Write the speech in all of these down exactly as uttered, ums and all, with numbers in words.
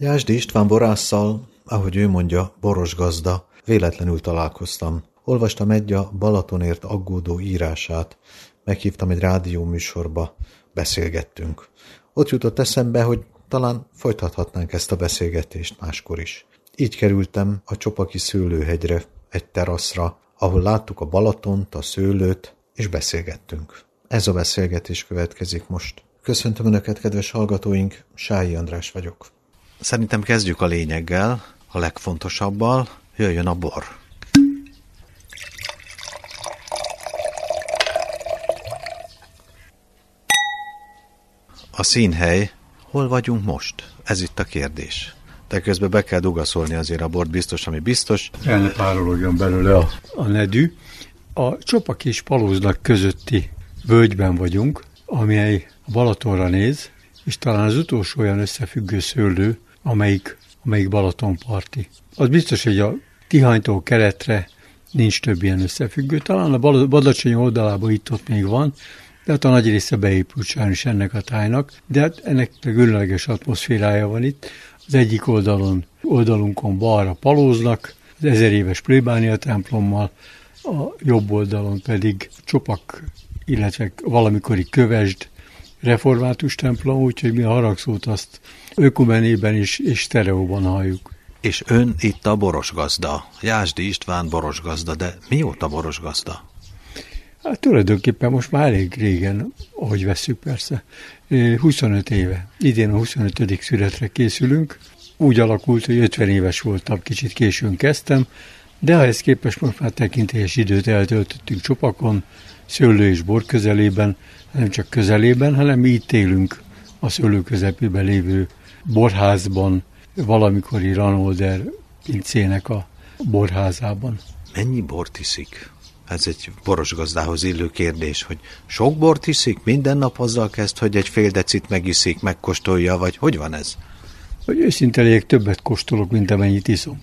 Jásdi István borásszal, ahogy ő mondja, borosgazda, véletlenül találkoztam. Olvastam egy a Balatonért aggódó írását. Meghívtam egy rádió műsorba, beszélgettünk. Ott jutott eszembe, hogy talán folytathatnánk ezt a beszélgetést máskor is. Így kerültem a Csopaki szőlőhegyre, egy teraszra, ahol láttuk a Balatont, a szőlőt, és beszélgettünk. Ez a beszélgetés következik most. Köszöntöm Önöket, kedves hallgatóink, Sályi András vagyok. Szerintem kezdjük a lényeggel, a legfontosabbal, jöjjön a bor. A színhely, hol vagyunk most? Ez itt a kérdés. De közben be kell dugaszolni azért a bort, biztos, ami biztos. El ne párologjon belőle a, a nedű. A Csopaki és Paloznak közötti völgyben vagyunk, amely a Balatonra néz, és talán az utolsó olyan összefüggő szőlő, amelyik, amelyik Balatonparti. Az biztos, hogy a Tihanytól keletre nincs több ilyen összefüggő. Talán a Badacsony oldalában itt-ott még van, de hát a nagy része beépült sajnos ennek a tájnak, de hát ennek különleges atmoszférája van itt. Az egyik oldalon, oldalunkon balra Paloznak, az ezer éves plébánia templommal, a jobb oldalon pedig Csopak, illetve valamikori Kövesd református templom, úgyhogy mi a haragszót azt ökumenében is, és sztereóban halljuk. És ön itt a borosgazda, Jásdi István borosgazda, de mióta borosgazda? Hát tulajdonképpen most már elég régen, ahogy vesszük persze, huszonöt éve. Idén a huszonötödik születre készülünk. Úgy alakult, hogy ötven éves voltam, kicsit későn kezdtem, de ha ez képest most már tekintélyes időt eltöltöttünk Csopakon, szőlő és bor közelében, nem csak közelében, hanem mi itt élünk a szőlő közepében lévő borházban, valamikori Ranolder pincének a borházában. Mennyi bort iszik? Ez egy borosgazdához illő kérdés, hogy sok bort iszik, minden nap azzal kezd, hogy egy fél decit megiszik, megkóstolja, vagy hogy van ez? Hogy őszinte legyek, többet kóstolok, mint amennyit iszom.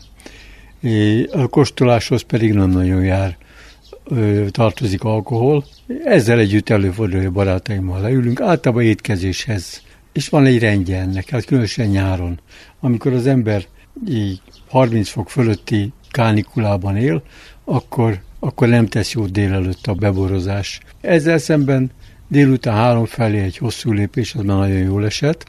A kóstoláshoz pedig nem nagyon jár, tartozik alkohol. Ezzel együtt előfordul, hogy barátaimmal leülünk, általában étkezéshez. És van egy rendje ennek, hát különösen nyáron. Amikor az ember így harminc fok fölötti kánikulában él, akkor akkor nem tesz jót délelőtt a beborozás. Ezzel szemben délután három felé egy hosszú lépés, az már nagyon jól esett,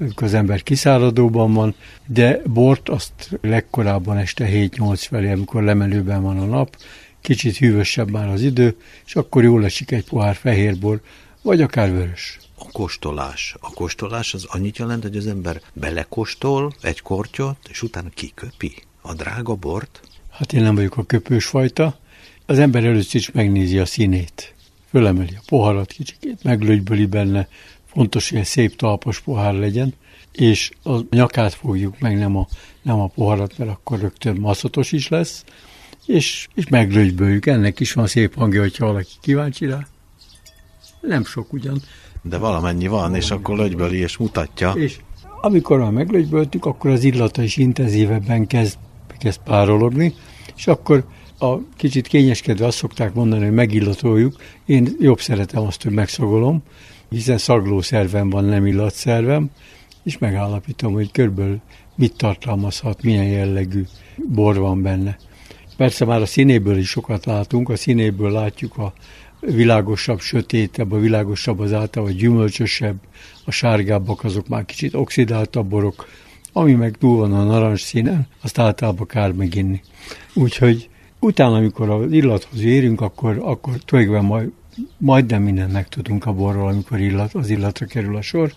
amikor az ember kiszáradóban van, de bort azt legkorábban este hét-nyolc felé, amikor lemenőben van a nap, kicsit hűvösebb már az idő, és akkor jól esik egy pohár fehérbor, vagy akár vörös. A kóstolás. A kóstolás az annyit jelent, hogy az ember belekóstol egy kortyot, és utána kiköpi a drága bort. Hát én nem vagyok a köpős fajta. Az ember először is megnézi a színét, fölemeli a poharat, kicsikét meglögyböli benne, fontos, hogy egy szép talpas pohár legyen, és a nyakát fogjuk meg, nem a, nem a poharat, mert akkor rögtön maszatos is lesz, és, és meglögyböljük. Ennek is van szép hangja, hogyha valaki kíváncsi rá. Nem sok ugyan. De valamennyi van, valamennyi és akkor lögyböli és mutatja. És amikor már meglögyböltük, akkor az illata is intenzívebben kezd, kezd párologni, és akkor a kicsit kényeskedve azt szokták mondani, hogy megillatoljuk. Én jobb szeretem azt, hogy megszagolom, hiszen szaglószervem van, nem illatszervem, és megállapítom, hogy körülbelül mit tartalmazhat, milyen jellegű bor van benne. Persze már a színéből is sokat látunk, a színéből látjuk a világosabb, sötétebb, a világosabb az általában gyümölcsösebb, a sárgábbak azok már kicsit oxidáltabb borok, ami meg túl van a narancs színen, azt általában kár meginni. Úgyhogy utána, amikor az illathoz érünk, akkor, akkor tulajdonképpen majd, majdnem mindent megtudunk a borról, amikor illat, az illatra kerül a sor,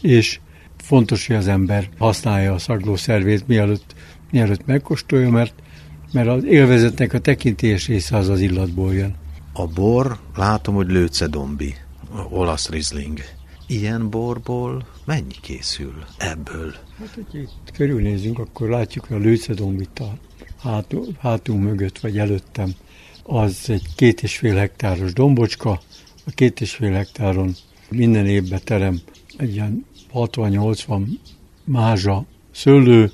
és fontos, hogy az ember használja a szaglószervét, mielőtt, mielőtt megkóstolja, mert, mert az élvezetnek a tekintélyes része az az illatból jön. A bor, látom, hogy Lőce Dombi, olasz rizling. Ilyen borból mennyi készül ebből? Hát, hogy itt körülnézünk, akkor látjuk, hogy a Lőce Dombit a hátunk mögött, vagy előttem, az egy két és fél hektáros dombocska. A két és fél hektáron minden évben terem egy ilyen hatvan-nyolcvan mázsa szőlő,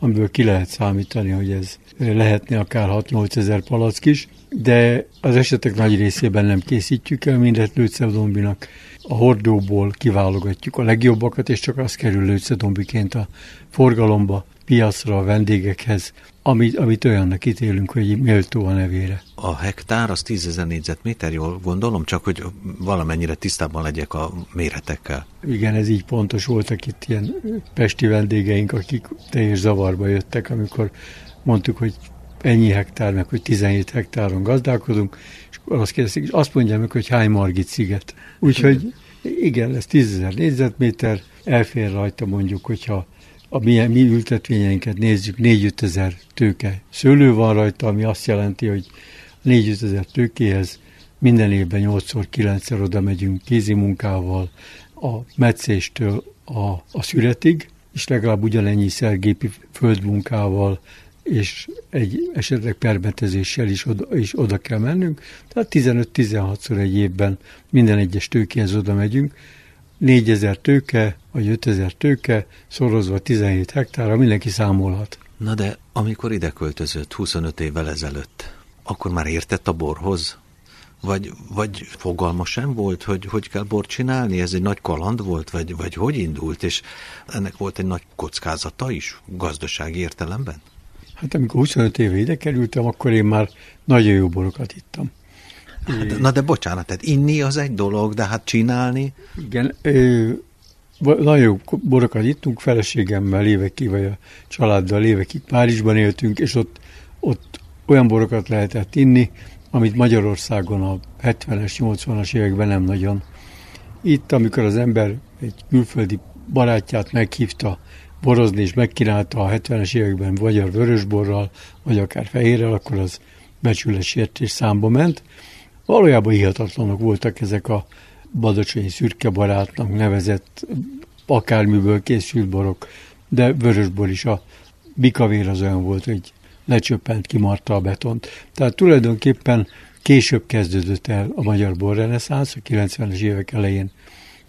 amiből ki lehet számítani, hogy ez lehetne akár hat-nyolc ezer palack is, de az esetek nagy részében nem készítjük el mindet Lőce Dombinak. A hordóból kiválogatjuk a legjobbakat, és csak az kerül Lőce Dombiként a forgalomba, piacra, a vendégekhez, amit, amit olyannak ítélünk, hogy méltó a nevére. A hektár az tízezer négyzetméter, jól gondolom, csak hogy valamennyire tisztában legyek a méretekkel. Igen, ez így pontos. Voltak itt ilyen pesti vendégeink, akik teljes zavarba jöttek, amikor mondtuk, hogy ennyi hektár, meg hogy tizenhét hektáron gazdálkodunk, és azt kérdezik, és azt mondja meg, hogy hány Margit sziget. Úgyhogy igen, ez tízezer négyzetméter, elfér rajta mondjuk, hogyha a mi, mi ültetvényeinket nézzük, négy-öt ezer tőke szőlő van rajta, ami azt jelenti, hogy négy-öt ezer tőkéhez minden évben nyolcszor-kilencszer oda megyünk kézi munkával a metszéstől a, a szüretig, és legalább ugyanennyiszer gépi földmunkával, és egy esetleg permetezéssel is oda, is oda kell mennünk. Tehát tizenöt-tizenhatszor egy évben minden egyes tőkéhez oda megyünk. négyezer tőke, vagy ötezer tőke, szorozva tizenhét hektárra, mindenki számolhat. Na de amikor ide költözött huszonöt évvel ezelőtt, akkor már értett a borhoz? Vagy, vagy fogalma sem volt, hogy hogy kell bort csinálni? Ez egy nagy kaland volt, vagy, vagy hogy indult? És ennek volt egy nagy kockázata is gazdasági értelemben? Hát amikor huszonöt éve ide kerültem, akkor én már nagyon jó borokat ittam. Hát, na de bocsánat, tehát inni az egy dolog, de hát csinálni? Igen, ö, nagyon jó borokat ittunk, feleségemmel évekig, vagy a családdal évekig Párizsban éltünk, és ott, ott olyan borokat lehetett inni, amit Magyarországon a hetvenes, nyolcvanas években nem nagyon. Itt, amikor az ember egy külföldi barátját meghívta borozni, és megkínálta a hetvenes években magyar vörösborral, vagy akár fehérrel, akkor az becsületsértés számba ment. Valójában hihetetlenok voltak ezek a badacsonyi szürkebarátnak nevezett akármiből készült borok, de vörösbor is. A mikavér az olyan volt, hogy lecsöppent, kimarta a betont. Tehát tulajdonképpen később kezdődött el a magyar borreneszánsz, a kilencvenes évek elején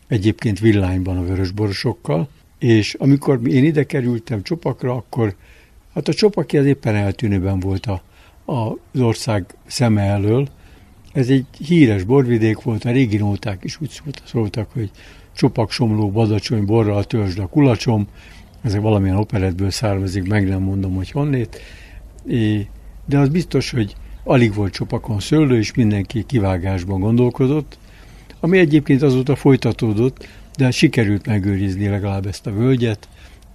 egyébként Villányban a vörösborosokkal, és amikor én ide kerültem Csopakra, akkor hát a Csopaki az éppen eltűnőben volt a, az ország szeme elől. Ez egy híres borvidék volt, a régi nóták is úgy szóltak, hogy Csopak, Somló, Badacsony, borral törzsd a kulacsom. Ezek valamilyen operetből származik, meg nem mondom, hogy honnét. De az biztos, hogy alig volt Csopakon szőlő, és mindenki kivágásban gondolkodott, ami egyébként azóta folytatódott, de sikerült megőrizni legalább ezt a völgyet,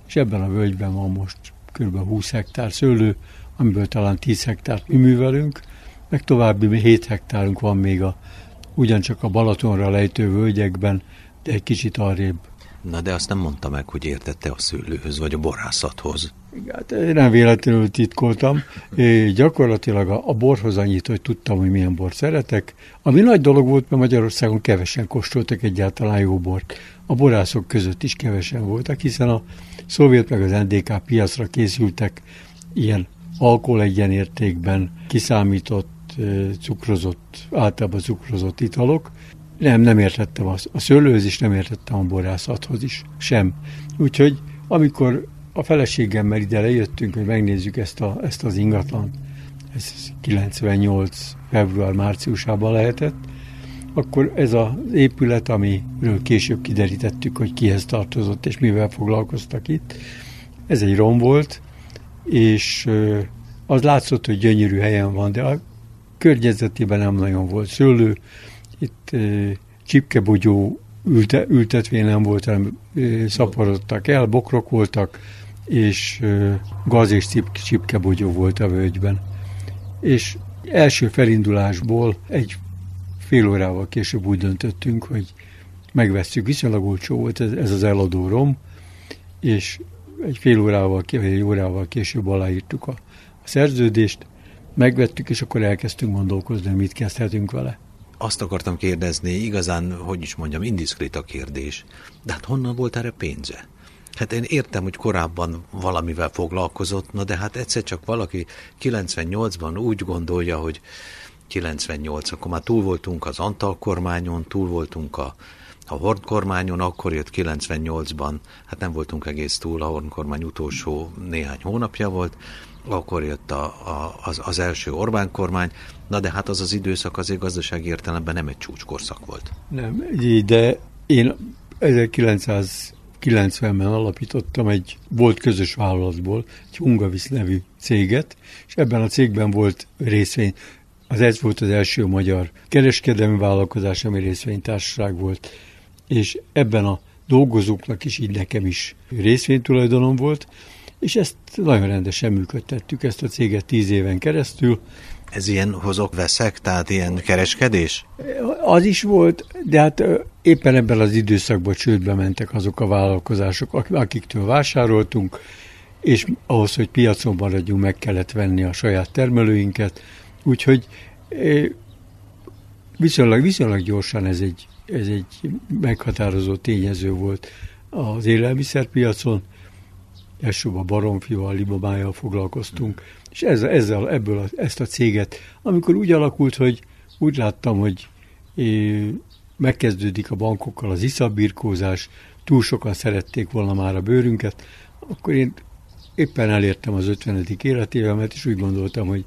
és ebben a völgyben van most kb. húsz hektár szőlő, amiből talán tíz hektárt mi művelünk, meg további hét hektárunk van még a, ugyancsak a Balatonra lejtő völgyekben, de egy kicsit arrébb. Na de azt nem mondta meg, hogy értette a szőlőhöz, vagy a borászathoz. Hát én nem véletlenül titkoltam. É, gyakorlatilag a, a borhoz annyit, hogy tudtam, hogy milyen bort szeretek. Ami nagy dolog volt, mert Magyarországon kevesen kóstoltak egyáltalán jó bort. A borászok között is kevesen voltak, hiszen a szovjet meg az en dé ká piacra készültek ilyen alkohol egyenértékben kiszámított, cukrozott, általában cukrozott italok. Nem, nem értettem a szőlőhöz is, nem értettem a borászathoz is, sem. Úgyhogy amikor a feleségemmel ide lejöttünk, hogy megnézzük ezt, a, ezt az ingatlant, ez kilencvennyolc február-márciusában lehetett, akkor ez az épület, amiről később kiderítettük, hogy kihez tartozott és mivel foglalkoztak itt, ez egy rom volt, és az látszott, hogy gyönyörű helyen van, de a környezetében nem nagyon volt szőlő. Itt e, csipkebogyó ülte, ültetvény nem volt, hanem e, szaporodtak el, bokrok voltak, és e, gaz és csipkebogyó volt a völgyben. És első felindulásból egy fél órával később úgy döntöttünk, hogy megvesszük. Viszonylag olcsó volt ez, ez az eladó rom, és egy fél órával, egy órával később aláírtuk a, a szerződést, megvettük, és akkor elkezdtünk gondolkozni, mit kezdhetünk vele. Azt akartam kérdezni, igazán, hogy is mondjam, indiszkrét a kérdés. De hát honnan volt erre pénze? Hát én értem, hogy korábban valamivel foglalkozott, na de hát egyszer csak valaki kilencvennyolcban úgy gondolja, hogy kilencvennyolc, akkor már túl voltunk az Antal kormányon, túl voltunk a A Horn kormányon akkor jött kilencvennyolcban, hát nem voltunk egész túl, a Horn kormány utolsó néhány hónapja volt, akkor jött a, a, az, az első Orbán kormány, na de hát az az időszak azért gazdasági értelemben nem egy csúcskorszak volt. Nem, de én ezerkilencszázkilencvenben alapítottam egy, volt közös vállalatból, egy Ungavisz nevű céget, és ebben a cégben volt részvény. Az ez volt az első magyar kereskedelmi vállalkozás, ami részvénytársaság volt, és ebben a dolgozóknak is, így nekem is részvénytulajdonom volt, és ezt nagyon rendesen működtettük, ezt a céget tíz éven keresztül. Ez ilyen hozok-veszek, tehát ilyen kereskedés? Az is volt, de hát éppen ebben az időszakban csődbe mentek azok a vállalkozások, akiktől vásároltunk, és ahhoz, hogy piacon maradjunk, meg kellett venni a saját termelőinket, úgyhogy viszonylag, viszonylag gyorsan ez egy, ez egy meghatározó tényező volt az élelmiszerpiacon. Elsőbb a baromfival, a limamájjal foglalkoztunk, és ezzel, ezzel, ebből a, ezt a céget, amikor úgy alakult, hogy úgy láttam, hogy é, megkezdődik a bankokkal az iszabbirkózás, túl sokan szerették volna már a bőrünket, akkor én éppen elértem az ötvenedik életévemet, és úgy gondoltam, hogy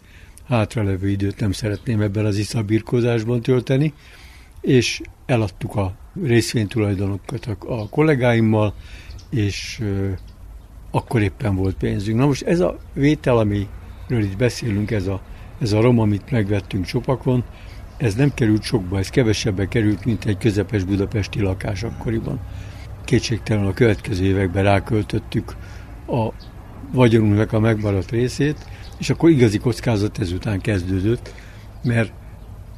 hátralevő időt nem szeretném ebben az iszabbirkózásban tölteni, és eladtuk a részvénytulajdonokat a, a kollégáimmal, és ö, akkor éppen volt pénzünk. Na most ez a vétel, amiről itt beszélünk, ez a, ez a rom, amit megvettünk Csopakon, ez nem került sokba, ez kevesebbe került, mint egy közepes budapesti lakás akkoriban. Kétségtelenül a következő években ráköltöttük a vagyonunknak a megmaradt részét, és akkor igazi kockázat ezután kezdődött, mert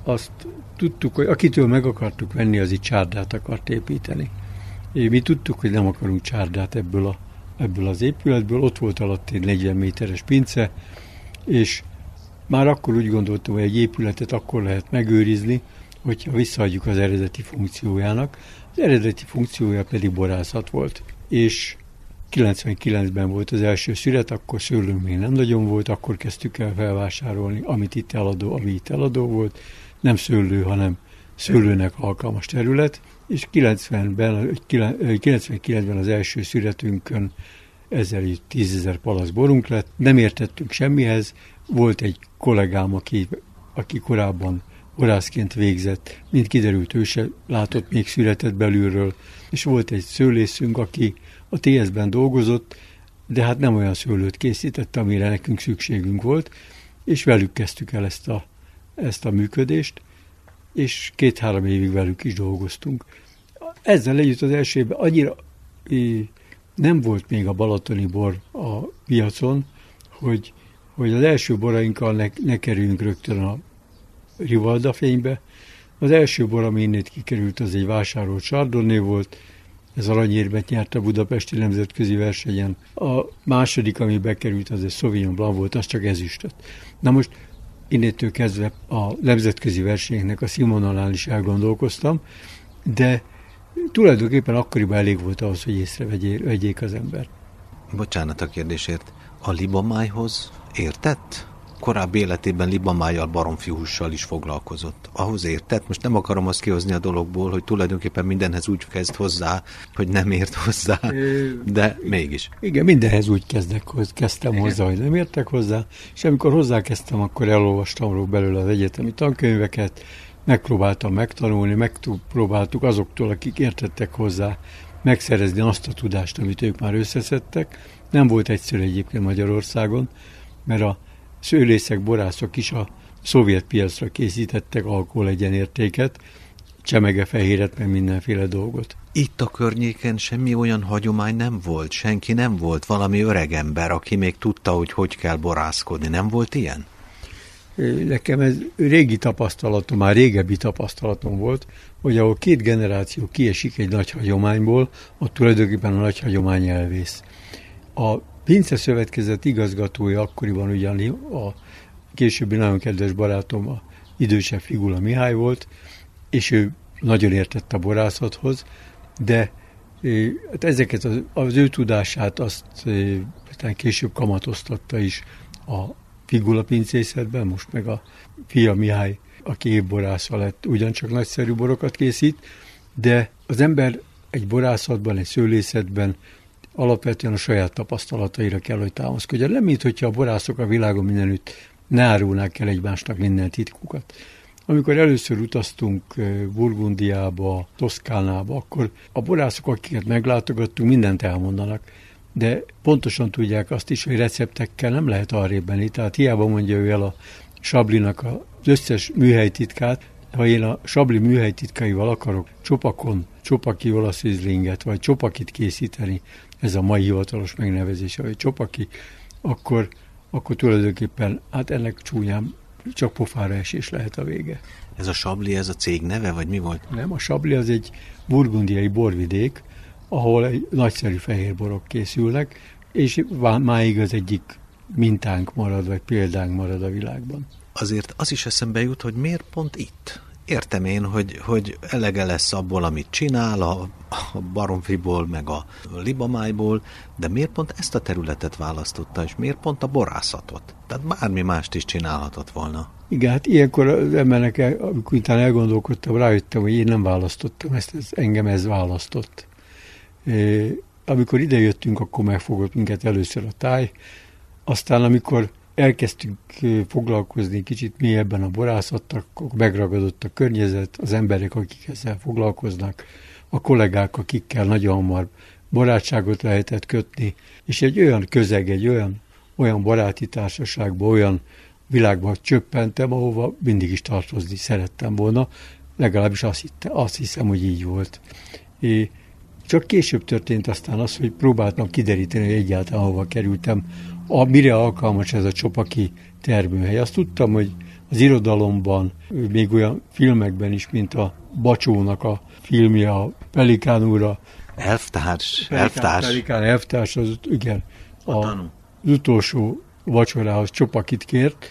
azt tudtuk, hogy akitől meg akartuk venni, az itt csárdát akart építeni. És mi tudtuk, hogy nem akarunk csárdát ebből a ebből az épületből, ott volt alatt egy negyven méteres pince, és már akkor úgy gondoltam, hogy egy épületet akkor lehet megőrizni, hogyha visszaadjuk az eredeti funkciójának. Az eredeti funkciója pedig borászat volt, és kilencvenkilencben volt az első szület, akkor szőlőnk még nem nagyon volt, akkor kezdtük el felvásárolni, amit itt eladó, ami itt eladó volt, nem szőlő, hanem szőlőnek alkalmas terület, és kilencvenkilencben az első születünkön ezzel így tízezer palasz borunk lett. Nem értettünk semmihez. Volt egy kollégám, aki, aki korábban borászként végzett, mint kiderült, ő se látott még született belülről, és volt egy szőlészünk, aki a té es-ben dolgozott, de hát nem olyan szőlőt készített, amire nekünk szükségünk volt, és velük kezdtük el ezt a, ezt a működést, és két-három évig velük is dolgoztunk. Ezzel együtt az első évben annyira nem volt még a balatoni bor a piacon, hogy, hogy az első borainkkal ne, ne kerüljünk rögtön a rivalda fénybe. Az első bor, ami innét kikerült, az egy vásárolt chardonnay volt, ez aranyérmet nyert a budapesti nemzetközi versenyen. A második, ami bekerült, az egy sauvignon blanc volt, az csak ezüstöt. Na most innétől kezdve a nemzetközi versenyeknek a színvonalán is elgondolkoztam, de tulajdonképpen akkoriban elég volt ahhoz, hogy észrevegyék az ember. Bocsánat a kérdésért, a libamájhoz értett? Korábbi életében libamájjal, baromfihússal is foglalkozott. Ahhoz értett? Most nem akarom azt kihozni a dologból, hogy tulajdonképpen mindenhez úgy kezd hozzá, hogy nem ért hozzá, de mégis. Igen, mindenhez úgy kezdek, kezdtem igen. hozzá, hogy nem értek hozzá, és amikor hozzákezdtem, akkor elolvastam belőle az egyetemi tankönyveket, megpróbáltam megtanulni, megpróbáltuk azoktól, akik értettek hozzá, megszerezni azt a tudást, amit ők már összeszedtek. Nem volt egyszerű egyébként Magyarországon, mert a szőlészek, borászok is a szovjet piacra készítettek alkoholegyenértéket, csemegefehéret, meg mindenféle dolgot. Itt a környéken semmi olyan hagyomány nem volt, senki nem volt, valami öreg ember, aki még tudta, hogy hogy kell borászkodni. Nem volt ilyen? Nekem ez régi tapasztalatom, már régebbi tapasztalatom volt, hogy ahol két generáció kiesik egy nagy hagyományból, ott tulajdonképpen a nagy hagyomány elvész. A Pince Szövetkezet igazgatója akkoriban ugyan a későbbi nagyon kedves barátom, a idősebb Figula Mihály volt, és ő nagyon értett a borászathoz, de hát ezeket az, az ő tudását azt később kamatoztatta is a Figula pincészetben, most meg a fia Mihály, aki évborásza lett, ugyancsak nagyszerű borokat készít, de az ember egy borászatban, egy szőlészetben alapvetően a saját tapasztalataira kell, hogy támaszkodja. Nem, mint hogyha a borászok a világon mindenütt ne árulnák el egymásnak minden titkukat. Amikor először utaztunk Burgundiába, Toszkánába, akkor a borászok, akiket meglátogattunk, mindent elmondanak, de pontosan tudják azt is, hogy receptekkel nem lehet arrébb menni. Tehát hiába mondja ő el a Sablinak az összes műhelytitkát, ha én a Sabli műhelytitkaival akarok Csopakon Csopaki olasz rizlinget, vagy Csopakit készíteni, ez a mai hivatalos megnevezése, vagy Csopaki, akkor, akkor tulajdonképpen hát ennek csúnyán csak pofára esés lehet a vége. Ez a Sabli, ez a cég neve, vagy mi volt? Nem, a Sabli az egy burgundiai borvidék, ahol egy nagyszerű fehérborok készülnek, és máig az egyik mintánk marad, vagy példánk marad a világban. Azért az is eszembe jut, hogy miért pont itt? Értem én, hogy, hogy elege lesz abból, amit csinál, a, a baromfiból, meg a libamájból, de miért pont ezt a területet választotta, és miért pont a borászatot? Tehát bármi mást is csinálhatott volna. Igen, hát ilyenkor az embernek, amikor utána elgondolkodtam, rájöttem, hogy én nem választottam ezt, ez, engem ez választott. É, amikor idejöttünk, akkor megfogott minket először a táj, aztán amikor elkezdtünk foglalkozni kicsit mélyebben a borászattal, megragadott a környezet, az emberek, akik ezzel foglalkoznak, a kollégák, akikkel nagyon hamar barátságot lehetett kötni, és egy olyan közeg, egy olyan, olyan baráti társaságba, olyan világba csöppentem, ahova mindig is tartozni szerettem volna, legalábbis azt, hitte, azt hiszem, hogy így volt. É, csak később történt aztán az, hogy próbáltam kideríteni, hogy egyáltalán hova kerültem, A, mire alkalmas ez a Csopaki termőhely. Azt tudtam, hogy az irodalomban, még olyan filmekben is, mint a Bacsónak a filmje, a Pelikán úrra. Elvtárs. Pelikán, elvtárs. Pelikán, elvtárs, az, igen, a, az utolsó vacsorához Csopakit kért,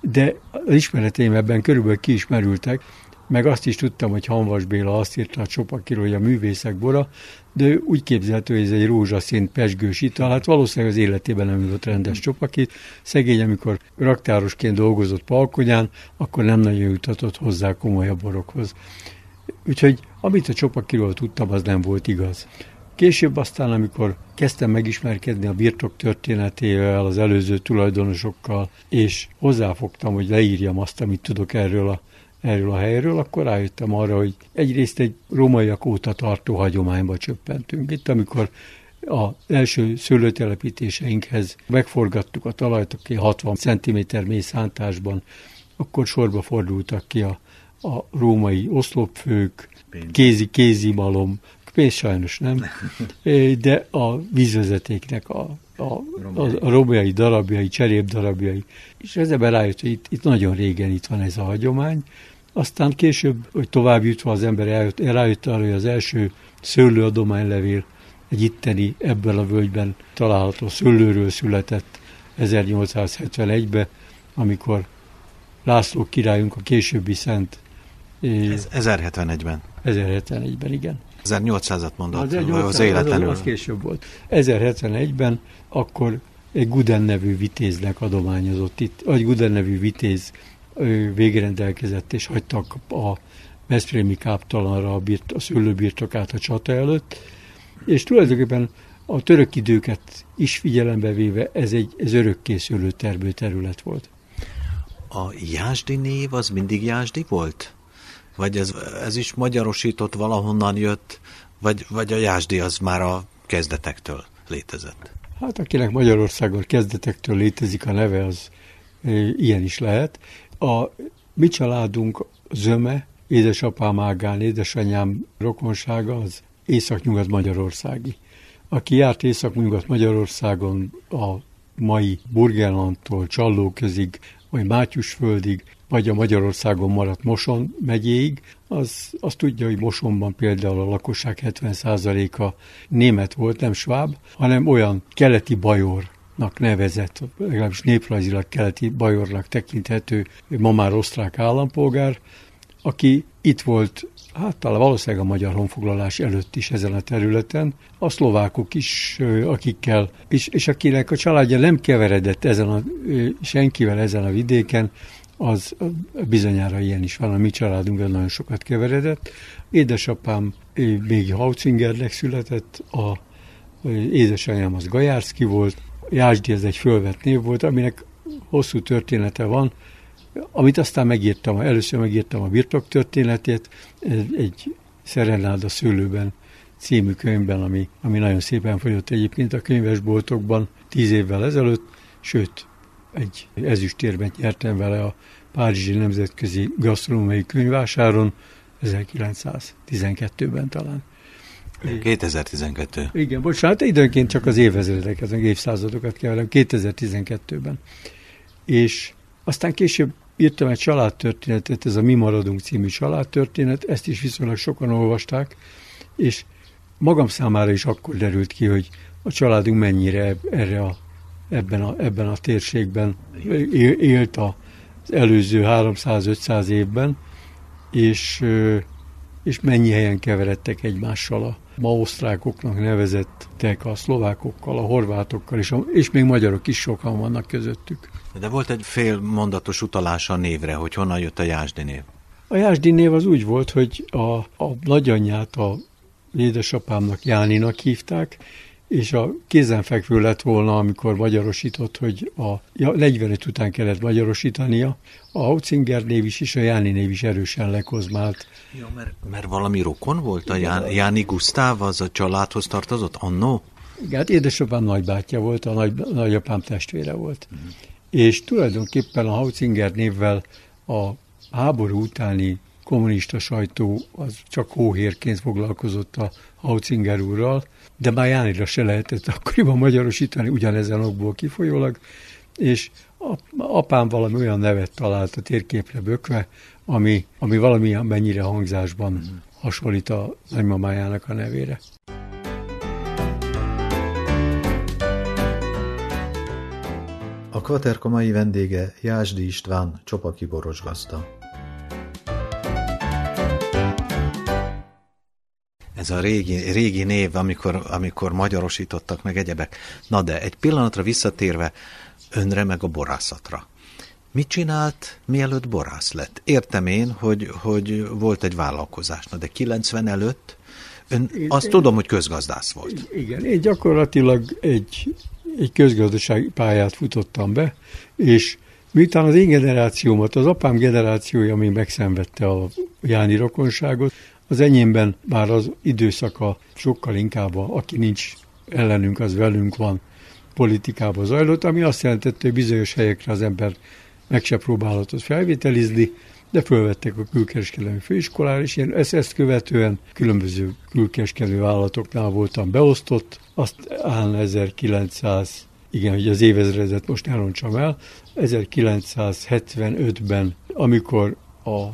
de az ismereteim ebben körülbelül ki is merültek, meg azt is tudtam, hogy Hanvas Béla azt írta a Csopakiról, hogy a művészek bora, de úgy képzelhető, hogy ez egy rózsaszín pezsgős ital, hát valószínűleg az életében nem ült rendes Csopakit. Szegény, amikor raktárosként dolgozott Palkonyán, akkor nem nagyon jutatott hozzá komolyabb borokhoz. Úgyhogy amit a Csopakiról tudtam, az nem volt igaz. Később aztán, amikor kezdtem megismerkedni a birtok történetével, az előző tulajdonosokkal, és hozzáfogtam, hogy leírjam azt, amit tudok erről a erről a helyről, akkor rájöttem arra, hogy egyrészt egy rómaiak óta tartó hagyományba csöppentünk. Itt, amikor az első szőlőtelepítéseinkhez megforgattuk a talajt, aki hatvan centiméter mély szántásban, akkor sorba fordultak ki a, a római oszlopfők, kézi, kézimalom, pénz sajnos nem, de a vízvezetéknek a A, a, a romjai darabjai, cserép darabjai. És ezzel rájött, hogy itt, itt nagyon régen itt van ez a hagyomány. Aztán később, hogy tovább jutva az ember eljött, rájött arra, hogy az első szőlőadománylevél egy itteni, ebben a völgyben található szőlőről született ezernyolcszázhetvenegyben, amikor László királyunk, a későbbi szent... Ez ezerhetvenegyben. ezerhetvenegyben, igen. ezernyolcszázat mondott, vagy az életlenül. Az később volt. ezerhetvenegyben akkor egy Guden nevű vitéznek adományozott itt, vagy Guden nevű vitéz végrendelkezett, és hagytak a veszprémi káptalanra a, birt, a szőlőbirtokát a csata előtt, és tulajdonképpen a török időket is figyelembe véve ez egy ez örökké szőlőtermő terület volt. A Jásdi név az mindig Jásdi volt? Vagy ez, ez is magyarosított, valahonnan jött, vagy, vagy a Jásdi az már a kezdetektől létezett? Hát akinek Magyarországon kezdetektől létezik a neve, az e, ilyen is lehet. A mi családunk zöme, édesapám ágán, édesanyám rokonsága az északnyugat magyarországi. Aki járt északnyugat Magyarországon a mai Burgenlandtól Csallóközig, vagy Mátyusföldig, vagy a Magyarországon maradt Moson megyéig, az, az tudja, hogy Mosonban például a lakosság hetven százaléka német volt, nem sváb, hanem olyan keleti bajornak nevezett, legalábbis néprajzilag keleti bajornak tekinthető, ma már osztrák állampolgár, aki itt volt, hát talán valószínűleg a magyar honfoglalás előtt is ezen a területen, a szlovákok is, akikkel, és, és akinek a családja nem keveredett ezen a, senkivel ezen a vidéken, az bizonyára ilyen is van, a mi családunkban nagyon sokat keveredett. Édesapám még Hautzingernek született, a édesanyám az Gajárszki volt, Jásdi ez egy fölvett név volt, aminek hosszú története van, amit aztán megírtam, először megírtam a birtok történetét, egy Szerenáda szőlőben című könyvben, ami, ami nagyon szépen fogyott egyébként a könyvesboltokban tíz évvel ezelőtt, sőt, egy ezüstérben nyertem vele a Párizsi Nemzetközi Gasztronómiai Könyvásáron ezerkilencszáztizenkettőben talán. kétezer-tizenkettő. Igen, bocsánat, időnként csak az évezredeket, az évszázadokat keverem, kétezer-tizenkettőben. És aztán később írtam egy családtörténetet, ez a Mi Maradunk című családtörténet, ezt is viszonylag sokan olvasták, és magam számára is akkor derült ki, hogy a családunk mennyire erre a, ebben, a, ebben a térségben élt az előző háromszáz-ötszáz évben, és, és mennyi helyen keveredtek egymással a ma osztrákoknak nevezettek, a szlovákokkal, a horvátokkal, és, a, és még magyarok is sokan vannak közöttük. De volt egy fél mondatos utalás a névre, hogy honnan jött a Jásdi név? A Jásdi név az úgy volt, hogy a, a nagyanyját a édesapámnak Jáninak hívták, és a kézenfekvő lett volna, amikor magyarosított, hogy a ja, negyvenöt után kellett magyarosítania. A Hautzinger név is, és a Jáni név is erősen lekozmált. Ja, mert, mert valami rokon volt a Jány, Jáni Gusztáv, az a családhoz tartozott annó? Igen, hát édesapám nagybátyja volt, a nagy, nagyapám testvére volt. Mm. És tulajdonképpen a Hautzinger névvel a háború utáni kommunista sajtó az csak hóhérként foglalkozott a Hautzinger úrral, de már Jánira se lehetett akkoriban magyarosítani, ugyanezen okból kifolyólag, és apám valami olyan nevet talált a térképre bökve, ami, ami valamilyen mennyire hangzásban hasonlít a nagymamájának a nevére. A Kvaterka mai vendége Jásdi István, csopaki borosgazda. Ez a régi, régi név, amikor, amikor magyarosítottak meg egyebek. Na de, egy pillanatra visszatérve önre meg a borászatra. Mit csinált, mielőtt borász lett? Értem én, hogy, hogy volt egy vállalkozás. Na de kilencven előtt, ön, én, azt én, tudom, hogy közgazdász volt. Igen, én gyakorlatilag egy, egy közgazdasági pályát futottam be, és miután az én generációmat, az apám generációja, ami megszenvedte a Jáni rokonságot, az enyémben bár az időszaka sokkal inkább, a, aki nincs ellenünk, az velünk van, politikába zajlott, ami azt jelentette, hogy bizonyos helyekre az ember meg se próbálhatott felvételizni, de fölvettek a külkereskedelmi főiskolára, és én ezt, ezt követően különböző külkereskedelmi vállalatoknál voltam beosztott, azt állna ezerkilencszáz, igen, hogy az évezredet most elrontsam el, ezerkilencszázhetvenötben, amikor a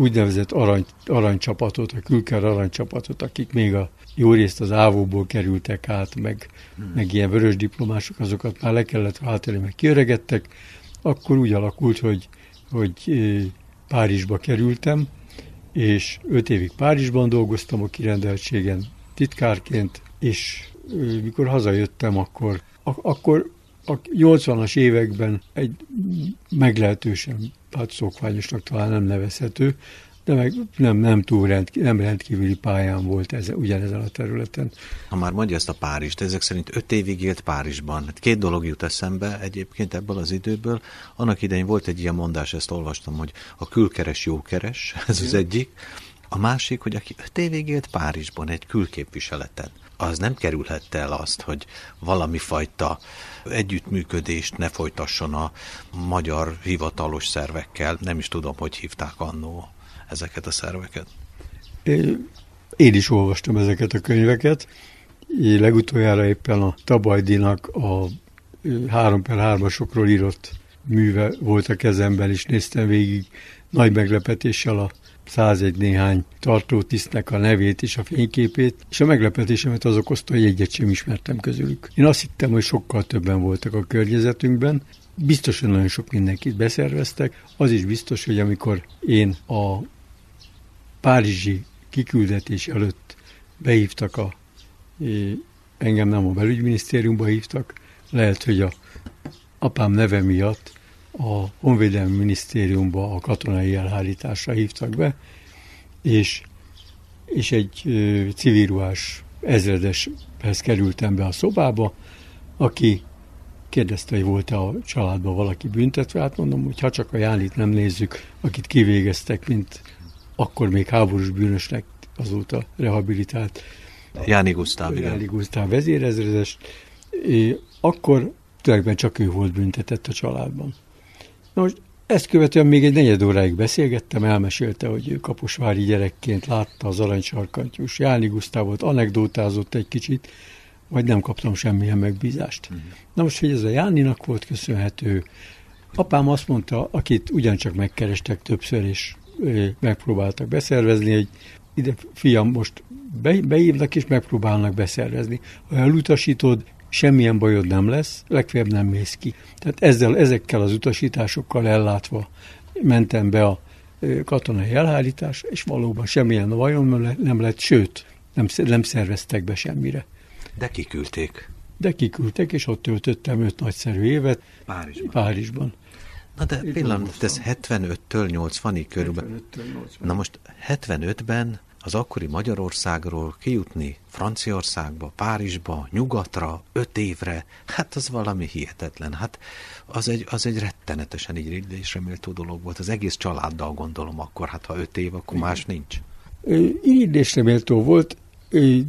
úgynevezett arany, aranycsapatot, a külker aranycsapatot, akik még a jó részt az ávóból kerültek át, meg, hmm. meg ilyen vörös diplomások, azokat már le kellett váltani, meg kiöregettek. Akkor úgy alakult, hogy, hogy Párizsba kerültem, és öt évig Párizsban dolgoztam a kirendeltségen titkárként, és mikor hazajöttem, akkor, akkor a nyolcvanas években egy meglehetősen, hát szokványosnak talán nem nevezhető, de meg nem, nem túl rendkívül, nem rendkívüli pályán volt ez, ugyanezen a területen. Ha már mondja ezt a Párizst, ezek szerint öt évig élt Párizsban. Hát két dolog jut eszembe egyébként ebből az időből. Annak idején volt egy ilyen mondás, ezt olvastam, hogy a külkeres jókeres, ez az egyik. A másik, hogy aki öt évig élt Párizsban egy külképviseleten, az nem kerülhette el azt, hogy valami fajta együttműködést ne folytasson a magyar hivatalos szervekkel. Nem is tudom, hogy hívták annó ezeket a szerveket. Én is olvastam ezeket a könyveket. Én legutoljára éppen a Tabajdinak a három per hármasokról írott műve volt a kezemben, és néztem végig nagy meglepetéssel a százegy néhány tartótisztnek a nevét és a fényképét, és a meglepetésemet az okozta, hogy egyet sem ismertem közülük. Én azt hittem, hogy sokkal többen voltak a környezetünkben, biztosan nagyon sok mindenkit beszerveztek, az is biztos, hogy amikor én a párizsi kiküldetés előtt behívtak a, engem nem a belügyminisztériumba hívtak, lehet, hogy a apám neve miatt a Honvédelmi Minisztériumba a katonai elhárításra hívtak be, és, és egy civilruhás ezredeshez kerültem be a szobába, aki kérdezte, hogy volt-e a családban valaki büntetve, hát mondom, hogy ha csak a Jánit nem nézzük, akit kivégeztek, mint akkor még háborús bűnösnek, azóta rehabilitált Jány Gusztáv, Jáni Gusztáv vezérezredes, akkor tulajdonképpen csak ő volt büntetett a családban. Na most ezt követően még egy negyed óráig beszélgettem, elmesélte, hogy ő kaposvári gyerekként látta az aranysarkantyús Jáni Gusztávot, anekdótázott egy kicsit, vagy nem kaptam semmilyen megbízást. Mm-hmm. Na most, hogy ez a Jáninak volt köszönhető, apám azt mondta, akit ugyancsak megkerestek többször, és megpróbáltak beszervezni, hogy ide, fiam, most be, beírnak és megpróbálnak beszervezni. Ha elutasítod, semmilyen bajod nem lesz, legfeljebb nem mész ki. Tehát ezzel, ezekkel az utasításokkal ellátva mentem be a katonai elhárításra, és valóban semmilyen bajom nem lett, sőt, nem, nem szerveztek be semmire. De kiküldték. De kiküldtek, és ott töltöttem öt nagyszerű évet Párizsban. Párizsban. Na de Itt pillanat, ez hetvenöttől nyolcvanig körülbelül. Na most hetvenötben az akkori Magyarországról kijutni Franciaországba, Párizsba, nyugatra, öt évre, hát az valami hihetetlen. Hát az egy, az egy rettenetesen így irigylésre méltó dolog volt. Az egész családdal gondolom akkor, hát ha öt év, akkor igen. Más nincs. Irigylésre méltó volt,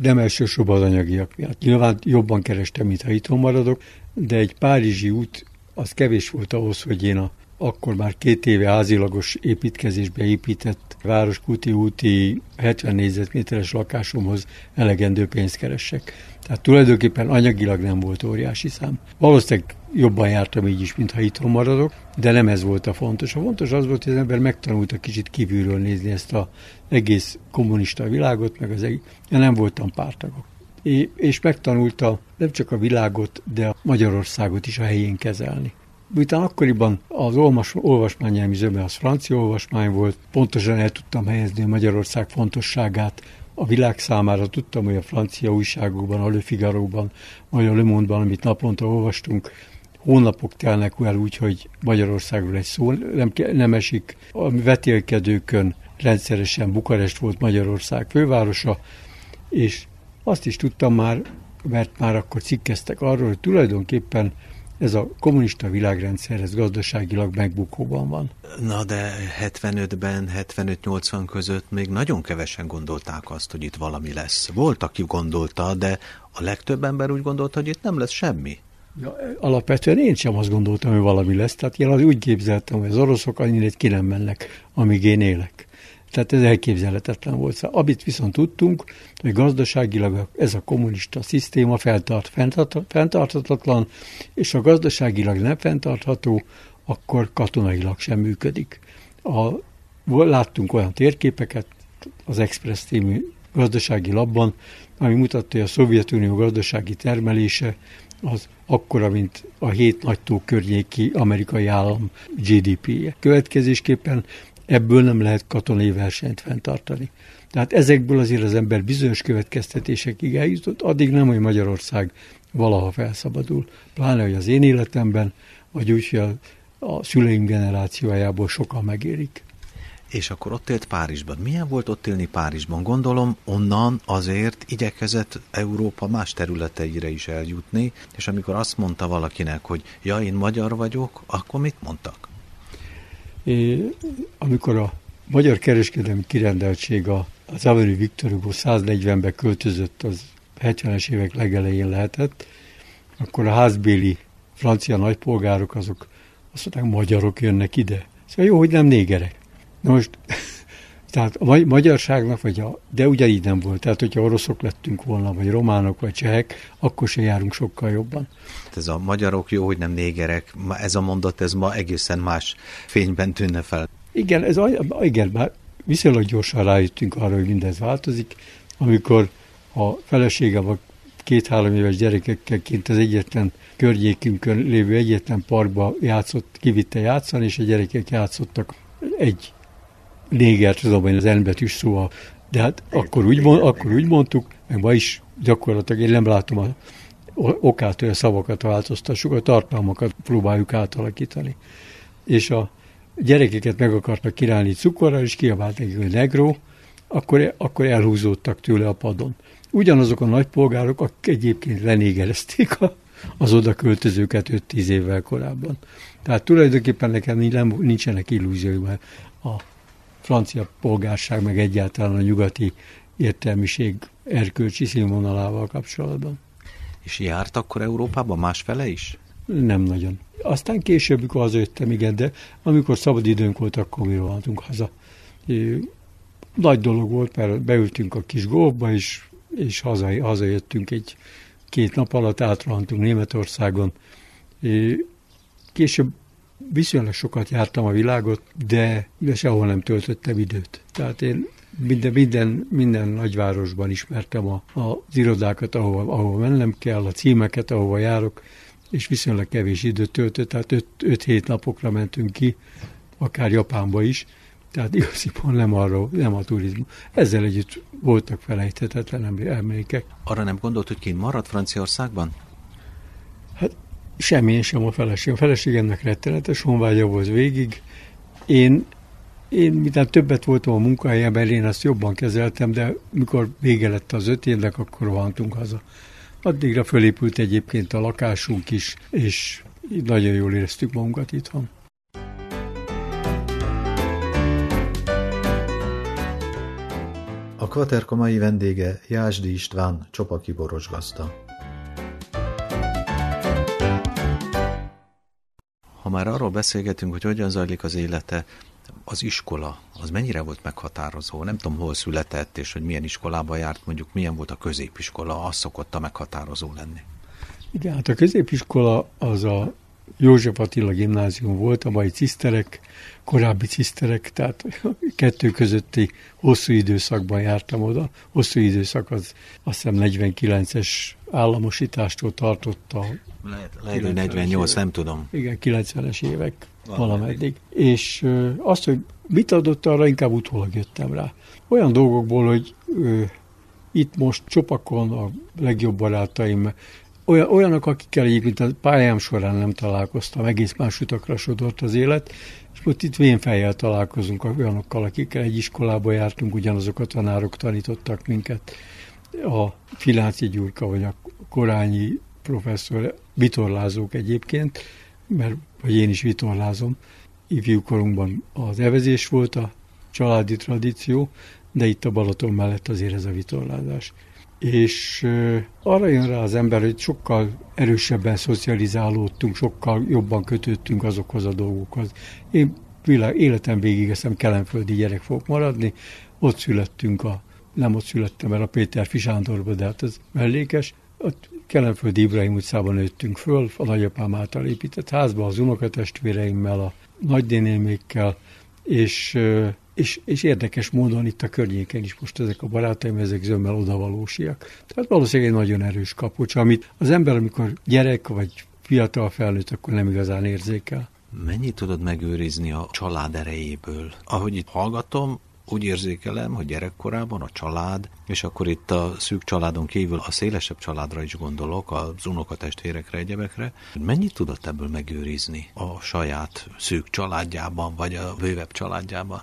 nem elsősorban az anyagiak miatt. Nyilván jobban kerestem, mint ha itthon maradok, de egy párizsi út az kevés volt ahhoz, hogy én a, akkor már két éve házilagos építkezésbe épített Városkuti úti hetven négyzetméteres lakásomhoz elegendő pénzt keressek. Tehát tulajdonképpen anyagilag nem volt óriási szám. Valószínűleg jobban jártam így is, mintha itthon maradok, de nem ez volt a fontos. A fontos az volt, hogy az ember megtanulta kicsit kívülről nézni ezt az egész kommunista világot, meg az egész, de nem voltam pártagok. És megtanulta nem csak a világot, de Magyarországot is a helyén kezelni. Miután akkoriban az olvas, olvasmányelmi zöme az francia olvasmány volt, pontosan el tudtam helyezni Magyarország fontosságát a világ számára. Tudtam, hogy a francia újságokban, a Le Figaro-ban, vagy a Le Monde-ban, amit naponta olvastunk, hónapok telnek el úgy, hogy Magyarországról egy szó nem, nem esik. A vetélkedőkön rendszeresen Bukarest volt Magyarország fővárosa, és azt is tudtam már, mert már akkor cikkeztek arról, hogy tulajdonképpen ez a kommunista világrendszer, ez gazdaságilag megbukóban van. Na de hetvenötben, hetvenöt nyolcvan között még nagyon kevesen gondolták azt, hogy itt valami lesz. Volt, aki gondolta, de a legtöbb ember úgy gondolta, hogy itt nem lesz semmi. Ja, alapvetően én sem azt gondoltam, hogy valami lesz. Tehát én úgy képzeltem, hogy az oroszok annyira ki nem mennek, amíg én élek. Tehát ez elképzelhetetlen volt. Amit viszont tudtunk, hogy gazdaságilag ez a kommunista szisztéma feltart, fenntarthatatlan, és ha gazdaságilag nem fenntartható, akkor katonailag sem működik. A, láttunk olyan térképeket az Express című gazdasági labban, ami mutatta, hogy a Szovjetunió gazdasági termelése az akkora, mint a hét nagy tó környéki amerikai állam gé dé pé-je. Következésképpen ebből nem lehet katonai versenyt fenntartani. Tehát ezekből azért az ember bizonyos következtetésekig eljutott, addig nem, hogy Magyarország valaha felszabadul. Pláne, hogy az én életemben, vagy úgy, hogy a, a szüleim generációjából sokan megérik. És akkor ott élt Párizsban. Milyen volt ott élni Párizsban? Gondolom, onnan azért igyekezett Európa más területeire is eljutni, és amikor azt mondta valakinek, hogy ja, én magyar vagyok, akkor mit mondtak? É, amikor a Magyar Kereskedelmi Kirendeltség az Avenue Victor Hugo száznegyvenbe költözött, az hetvenes évek legelején lehetett, akkor a házbéli francia nagypolgárok azok azt mondták, magyarok jönnek ide. Szóval jó, hogy nem négerek. Na most, tehát a magyarságnak, vagy a, de ugyanígy nem volt. Tehát, hogyha oroszok lettünk volna, vagy románok, vagy csehek, akkor se járunk sokkal jobban. Ez a magyarok jó, hogy nem négerek. Ez a mondat, ez ma egészen más fényben tűnne fel. Igen, ez, igen, már viszonylag gyorsan rájöttünk arra, hogy mindez változik. Amikor a feleségem a két-három éves gyerekekkel kint az egyetlen környékünkön lévő egyetlen parkba játszott, kivitte játszani, és a gyerekek játszottak egy néger, tudom én, az N-betűs szóval, de hát akkor úgy, mond, akkor úgy mondtuk, meg ma is gyakorlatilag én nem látom a okát, hogy a szavakat változtassuk, a tartalmakat próbáljuk átalakítani. és a gyerekeket meg akartak királni cukorral, és kiabált nekik, hogy negró, akkor, akkor elhúzódtak tőle a padon. Ugyanazok a nagypolgárok, akik egyébként lenégelezték a, az oda költözőket öt-tíz évvel korábban. Tehát tulajdonképpen nekem nincsenek illúziói, mert a francia polgárság, meg egyáltalán a nyugati értelmiség erkölcsi színvonalával kapcsolatban. És járt akkor Európában másfele is? Nem nagyon. Aztán később, mikor hazajöttem, igen, de amikor szabad időnk volt, akkor mi rohantunk haza. Nagy dolog volt, mert beültünk a kis golfba, és, és haza, hazajöttünk egy két nap alatt, átrohantunk Németországon. Később viszonylag sokat jártam a világot, de sehol nem töltöttem időt. Tehát én minden, minden, minden nagyvárosban ismertem a, az irodákat, ahova, ahova mennem kell, a címeket, ahova járok, és viszonylag kevés időt töltött, tehát öt-hét napokra mentünk ki, akár Japánba is, tehát igaziból nem arról, nem a turizmus. Ezzel együtt voltak felejthetetlen emlékek. Arra nem gondolt, hogy kint maradt Franciaországban? Hát semmilyen sem a feleség. A feleségemnek rettenetes honvágya volt végig. Én, én miután többet voltam a munkahelyemben, én azt jobban kezeltem, de mikor vége lett az öt évnek, akkor rohantunk haza. Addigra fölépült egyébként a lakásunk is, és nagyon jól éreztük magunkat itthon. A Kvaterka mai vendége Jásdi István, csopaki borosgazda. Ha már arról beszélgetünk, hogy hogyan zajlik az élete, az iskola, az mennyire volt meghatározó? Nem tudom, hol született, és hogy milyen iskolába járt, mondjuk milyen volt a középiskola, az szokott a meghatározó lenni. Igen, hát a középiskola az a József Attila gimnázium volt, a mai ciszterek, korábbi ciszterek, tehát kettő közötti hosszú időszakban jártam oda. Hosszú időszak az azt hiszem negyvenkilences államosítástól tartotta. Lehet, lehet negyvennyolc, nem tudom. Igen, kilencvenes évek. Valameddig. És azt, hogy mit adott, arra inkább utólag jöttem rá. Olyan dolgokból, hogy ö, itt most Csopakon a legjobb barátaim, olyan, olyanok, akikkel egyébként a pályám során nem találkoztam, egész más utakra sodort az élet, és most itt vénfejjel találkozunk olyanokkal, akikkel egy iskolába jártunk, ugyanazok a tanárok tanítottak minket. A Filánci Gyurka, vagy a Korányi professzor, vitorlázók egyébként, mert vagy én is vitorlázom. Ifjú korunkban az evezés volt a családi tradíció, de itt a Balaton mellett azért ez a vitorlázás. És euh, arra jön rá az ember, hogy sokkal erősebben szocializálódtunk, sokkal jobban kötődtünk azokhoz a dolgokhoz. Én világ, életem végig eszem kelenföldi gyerek fogok maradni, ott születtünk, a, nem ott születtem el a Péterfi Sándorba, de hát ez mellékes. A Kelenföldi Ibrahim utcában nőttünk föl, a nagyapám által épített házba, az unokatestvéreimmel, a nagynénémékkel, és, és, és érdekes módon itt a környéken is most ezek a barátaim, ezek zömmel odavalósiak. Tehát valószínűleg egy nagyon erős kapocs, amit az ember, amikor gyerek vagy fiatal felnőtt, akkor nem igazán érzékel. Mennyit tudod megőrizni a család erejéből? Ahogy itt hallgatom, úgy érzékelem, hogy gyerekkorában a család, és akkor itt a szűk családon kívül a szélesebb családra is gondolok, az unokatestvérekre, egyebekre. Mennyit tudott ebből megőrizni a saját szűk családjában, vagy a bővebb családjában?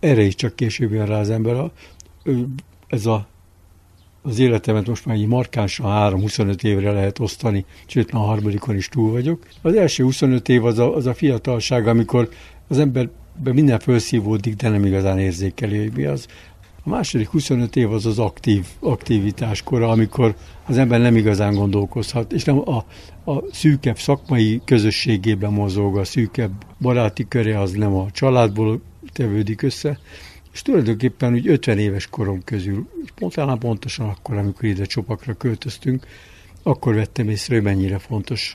Erre is csak később jön rá az ember. Ez a, az életemet most már így markánsan három-huszonöt évre lehet osztani, sőt már a harmadikon is túl vagyok. Az első huszonöt év az a, az a fiatalság, amikor az ember minden felszívódik, de nem igazán érzékeli, hogy mi az. A második huszonöt év az az aktív aktivitáskora, amikor az ember nem igazán gondolkozhat, és nem a, a szűkebb szakmai közösségében mozog, a szűkebb baráti köre az nem a családból tevődik össze, és tulajdonképpen úgy ötven éves korom közül, pontosan pontosan akkor, amikor ide Csopakra költöztünk, akkor vettem észre, hogy mennyire fontos.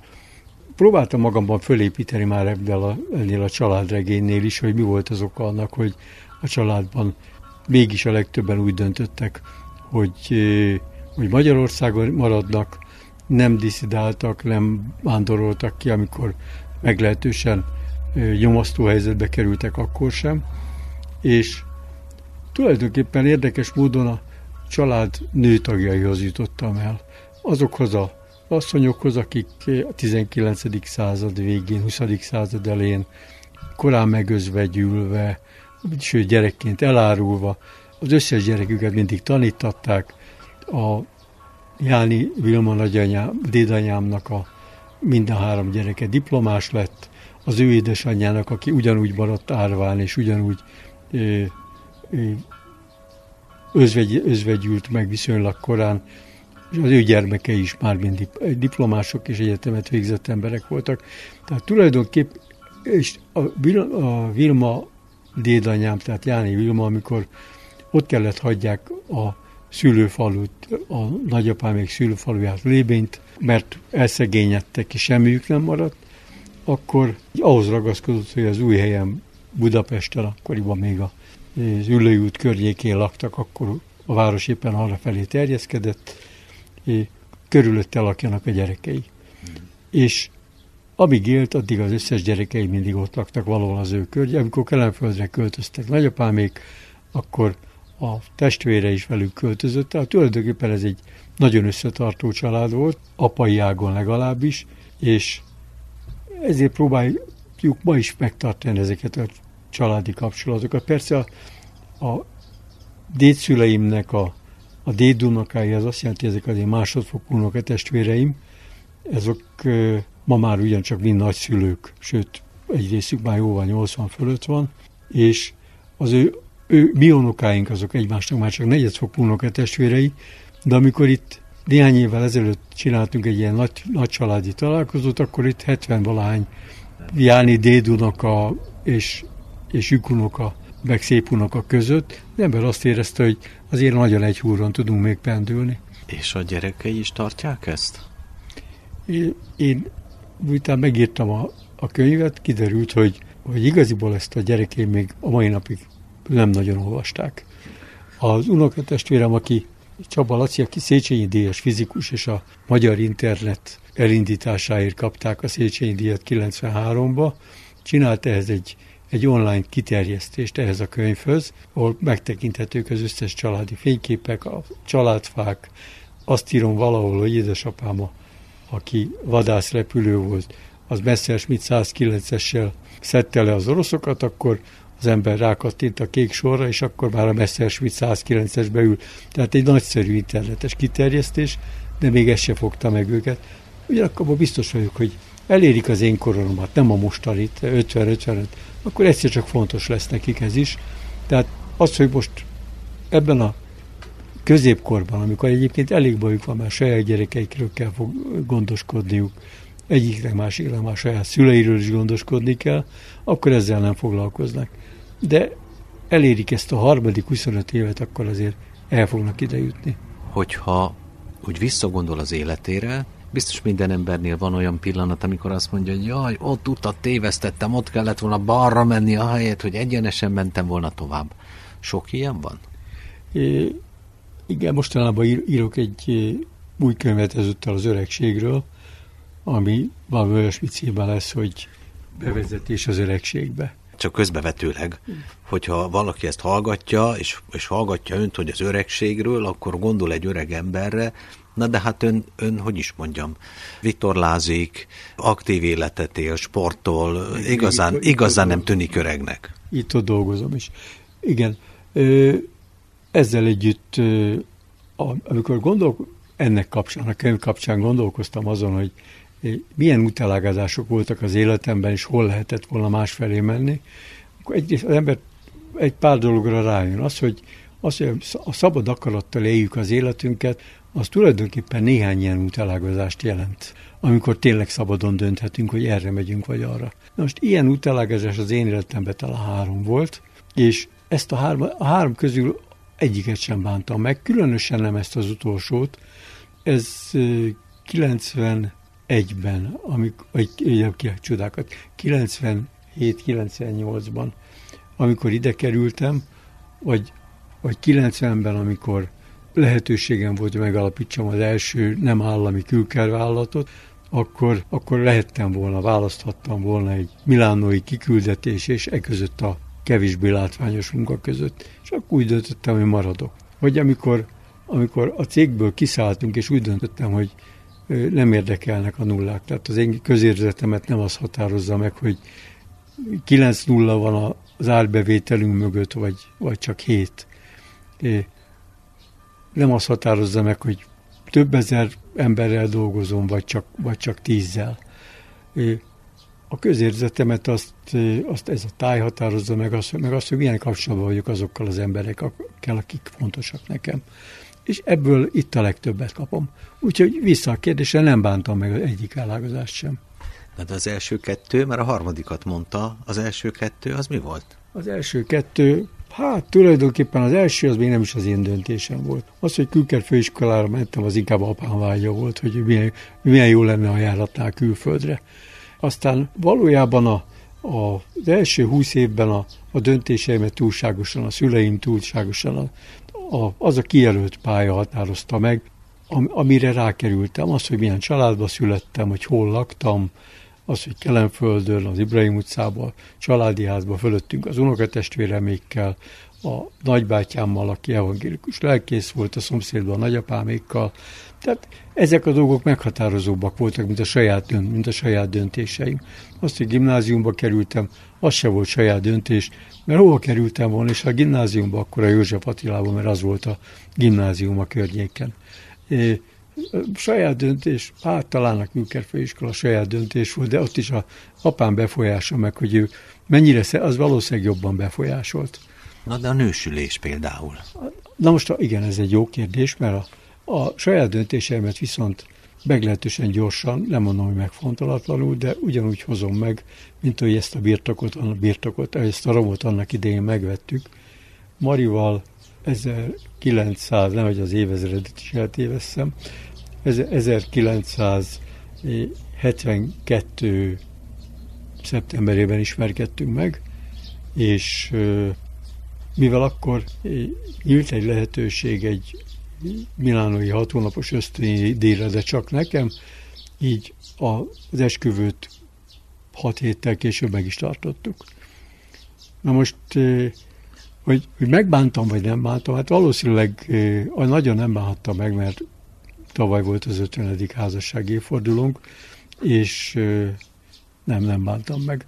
Próbáltam magamban fölépíteni már ebből a, ennél a családregénynél is, hogy mi volt az oka annak, hogy a családban mégis a legtöbben úgy döntöttek, hogy, hogy Magyarországon maradnak, nem diszidáltak, nem vándoroltak ki, amikor meglehetősen nyomasztó helyzetbe kerültek, akkor sem. És tulajdonképpen érdekes módon a család nőtagjaihoz jutottam el. Azokhoz a asszonyokhoz, akik a tizenkilencedik század végén, huszadik század elején korán megözvegyülve, sőt gyerekként elárulva, az összes gyereküket mindig tanítatták. A Jáni Vilma nagyanyám, dédanyámnak a minden három gyereke diplomás lett, az ő édesanyjának, aki ugyanúgy maradt árván, és ugyanúgy ö, ö, özvegy, özvegyült meg viszonylag korán, és az ő gyermekei is már mind diplomások és egyetemet végzett emberek voltak. Tehát tulajdonképp és a, a Vilma dédanyám, tehát Jáni Vilma, amikor ott kellett hagyják a szülőfalut, a nagyapám még szülőfaluját, Lébényt, mert elszegényedtek, és semmiük nem maradt, akkor ahhoz ragaszkodott, hogy az új helyen Budapesten, akkoriban még az Üllői út környékén laktak, akkor a város éppen arrafelé terjeszkedett, és körülötte lakjanak a gyerekei. Mm. És amíg élt, addig az összes gyerekei mindig ott laktak valahol az ő környékén. Amikor Kelenföldre költöztek nagyapámék, akkor a testvére is velük költözött, tehát tulajdonképpen ez egy nagyon összetartó család volt, apai ágon legalábbis, és ezért próbáljuk ma is megtartani ezeket a családi kapcsolatokat. Persze a, a dédszüleimnek, a, a dédunokái, az azt jelenti, ezek az én másodfokú unokatestvéreim, ezek ö, ma már ugyancsak mind nagyszülők, sőt, egy részük már jóval nyolcvan fölött van, és az ő Ő, mi unokáink azok egymásnak már csak negyedfokú unokatestvérei, de amikor itt néhány évvel ezelőtt csináltunk egy ilyen nagy, nagy családi találkozót, akkor itt hetven valahány Jáni dédunoka és, és ükunoka, meg szépunoka között, az ember azt érezte, hogy azért nagyon egy húron tudunk még pendülni. És a gyerekei is tartják ezt? Én, én miután megírtam a, a könyvet, kiderült, hogy, hogy igaziból ezt a gyerekei még a mai napig nem nagyon olvasták. Az unokatestvérem, aki Csaba Laci, aki Széchenyi Díjas fizikus, és a Magyar Internet elindításáért kapták a Széchenyi Díjat kilencvenháromba, csinált ehhez egy, egy online kiterjesztést ehhez a könyvhöz, ahol megtekinthetők az összes családi fényképek, a családfák. Azt írom valahol, hogy édesapám, aki vadászrepülő volt, az Messerschmitt százkilencessel szedte le az oroszokat, akkor az ember rákattint a kék sorra, és akkor már a Messerschmitt százkilencesbe ül. Tehát egy nagyszerű internetes kiterjesztés, de még ez se fogta meg őket. Ugyanakkor biztos vagyok, hogy elérik az én koromat, nem a mostanit, ötven ötvenöt, akkor egyszer csak fontos lesz nekik ez is. Tehát az, hogy most ebben a középkorban, amikor egyébként elég bajuk van, már saját gyerekeikről kell fog gondoskodniuk, egyiknek másiknak már saját szüleiről is gondoskodni kell, akkor ezzel nem foglalkoznak. De elérik ezt a harmadik huszonöt évet, akkor azért el fognak ide jutni. Hogyha úgy visszagondol az életére, biztos minden embernél van olyan pillanat, amikor azt mondja, hogy jaj, ott utat tévesztettem, ott kellett volna balra menni ahelyett, hogy egyenesen mentem volna tovább. Sok ilyen van? É, igen, mostanában írok egy új könyvet ezúttal az öregségről, ami valami olyasmi címben lesz, hogy bevezetés az öregségbe. Csak közbevetőleg, hogyha valaki ezt hallgatja, és, és hallgatja önt, hogy az öregségről, akkor gondol egy öreg emberre, na de hát ön, ön hogy is mondjam, vitorlázik, aktív életet él, sporttól, igazán, itt, igazán itt nem tűnik öregnek. Itt ott dolgozom is. Igen, ezzel együtt, amikor gondolok, ennek kapcsán, a könyv kapcsán gondolkoztam azon, hogy milyen utálágázások voltak az életemben, és hol lehetett volna másfelé menni, akkor egyrészt az ember egy pár dologra rájön. Az, hogy, az, hogy a szabad akarattal éljük az életünket, az tulajdonképpen néhány ilyen utálágázást jelent, amikor tényleg szabadon dönthetünk, hogy erre megyünk, vagy arra. Na most ilyen utálágázás az én életemben talán három volt, és ezt a három, a három közül egyiket sem bántam meg, különösen nem ezt az utolsót. Ez kilencvenegyben, amikor, egyéb ki a csodákat, kilencvenhét kilencvennyolcban, amikor ide kerültem, vagy, vagy kilencvenben, amikor lehetőségem volt, hogy megalapítsam az első nem állami külkervállalatot, akkor, akkor lehettem volna, választhattam volna egy milánói kiküldetés, és e között a kevésbé látványos munka között, és akkor úgy döntöttem, hogy maradok. Vagy amikor, amikor a cégből kiszálltunk, és úgy döntöttem, hogy nem érdekelnek a nullák. Tehát az én közérzetemet nem az határozza meg, hogy kilenc nulla van az árbevételünk mögött, vagy, vagy csak hét. Nem azt határozza meg, hogy több ezer emberrel dolgozom, vagy csak, vagy csak tízzel. A közérzetemet azt, azt ez a táj határozza meg, azt, meg azt, hogy milyen kapcsolatban vagyok azokkal az emberekkel, akik fontosak nekem. És ebből itt a legtöbbet kapom. Úgyhogy vissza a kérdésre, nem bántam meg az egyik elágazást sem. De az első kettő, mert a harmadikat mondta, az első kettő, az mi volt? Az első kettő, hát tulajdonképpen az első, az még nem is az én döntésem volt. Az, hogy külker főiskolára mentem, az inkább apám vágya volt, hogy milyen, milyen jó lenne, ha járhatnál külföldre. Aztán valójában a, a, az első húsz évben a, a döntéseimet túlságosan, a szüleim túlságosan, a, a, az a kijelölt pálya határozta meg, am, amire rákerültem. Az, hogy milyen családba születtem, hogy hol laktam, az, hogy Kelenföldön, az Ibrahim utcában, családi házban fölöttünk az unokatestvéremékkel, a nagybátyámmal, aki evangélikus lelkész volt, a szomszédban a nagyapámékkal. Tehát ezek a dolgok meghatározóbbak voltak, mint a saját, mint a saját döntéseim. Azt, hogy gimnáziumba kerültem, az se volt saját döntés, mert hova kerültem volna, és a gimnáziumba, akkor a József Attilában, mert az volt a gimnázium a környéken. É, a saját döntés, hát talán a külkerfőiskola saját döntés volt, de ott is a apám befolyása meg, hogy ő mennyire, az valószínűleg jobban befolyásolt. Na, de a nősülés például. Na most igen, ez egy jó kérdés, mert a A saját döntéseimet viszont meglehetősen gyorsan, nem mondom, hogy megfontolatlanul, de ugyanúgy hozom meg, mint hogy ezt a birtokot, a birtokot, ezt a romot annak idején megvettük. Marival ezerkilencszáz, nem, hogy az évezredet is eltévesszem, ezerkilencszázhetvenkettő szeptemberében ismerkedtünk meg, és mivel akkor nyílt egy lehetőség egy milánói hat hónapos ösztöndíjra, de csak nekem, így az esküvőt hat héttel később meg is tartottuk. Na most, hogy megbántam, vagy nem bántam, hát valószínűleg nagyon nem bánhattam meg, mert tavaly volt az ötvenedik házasság évfordulónk, és nem, nem bántam meg.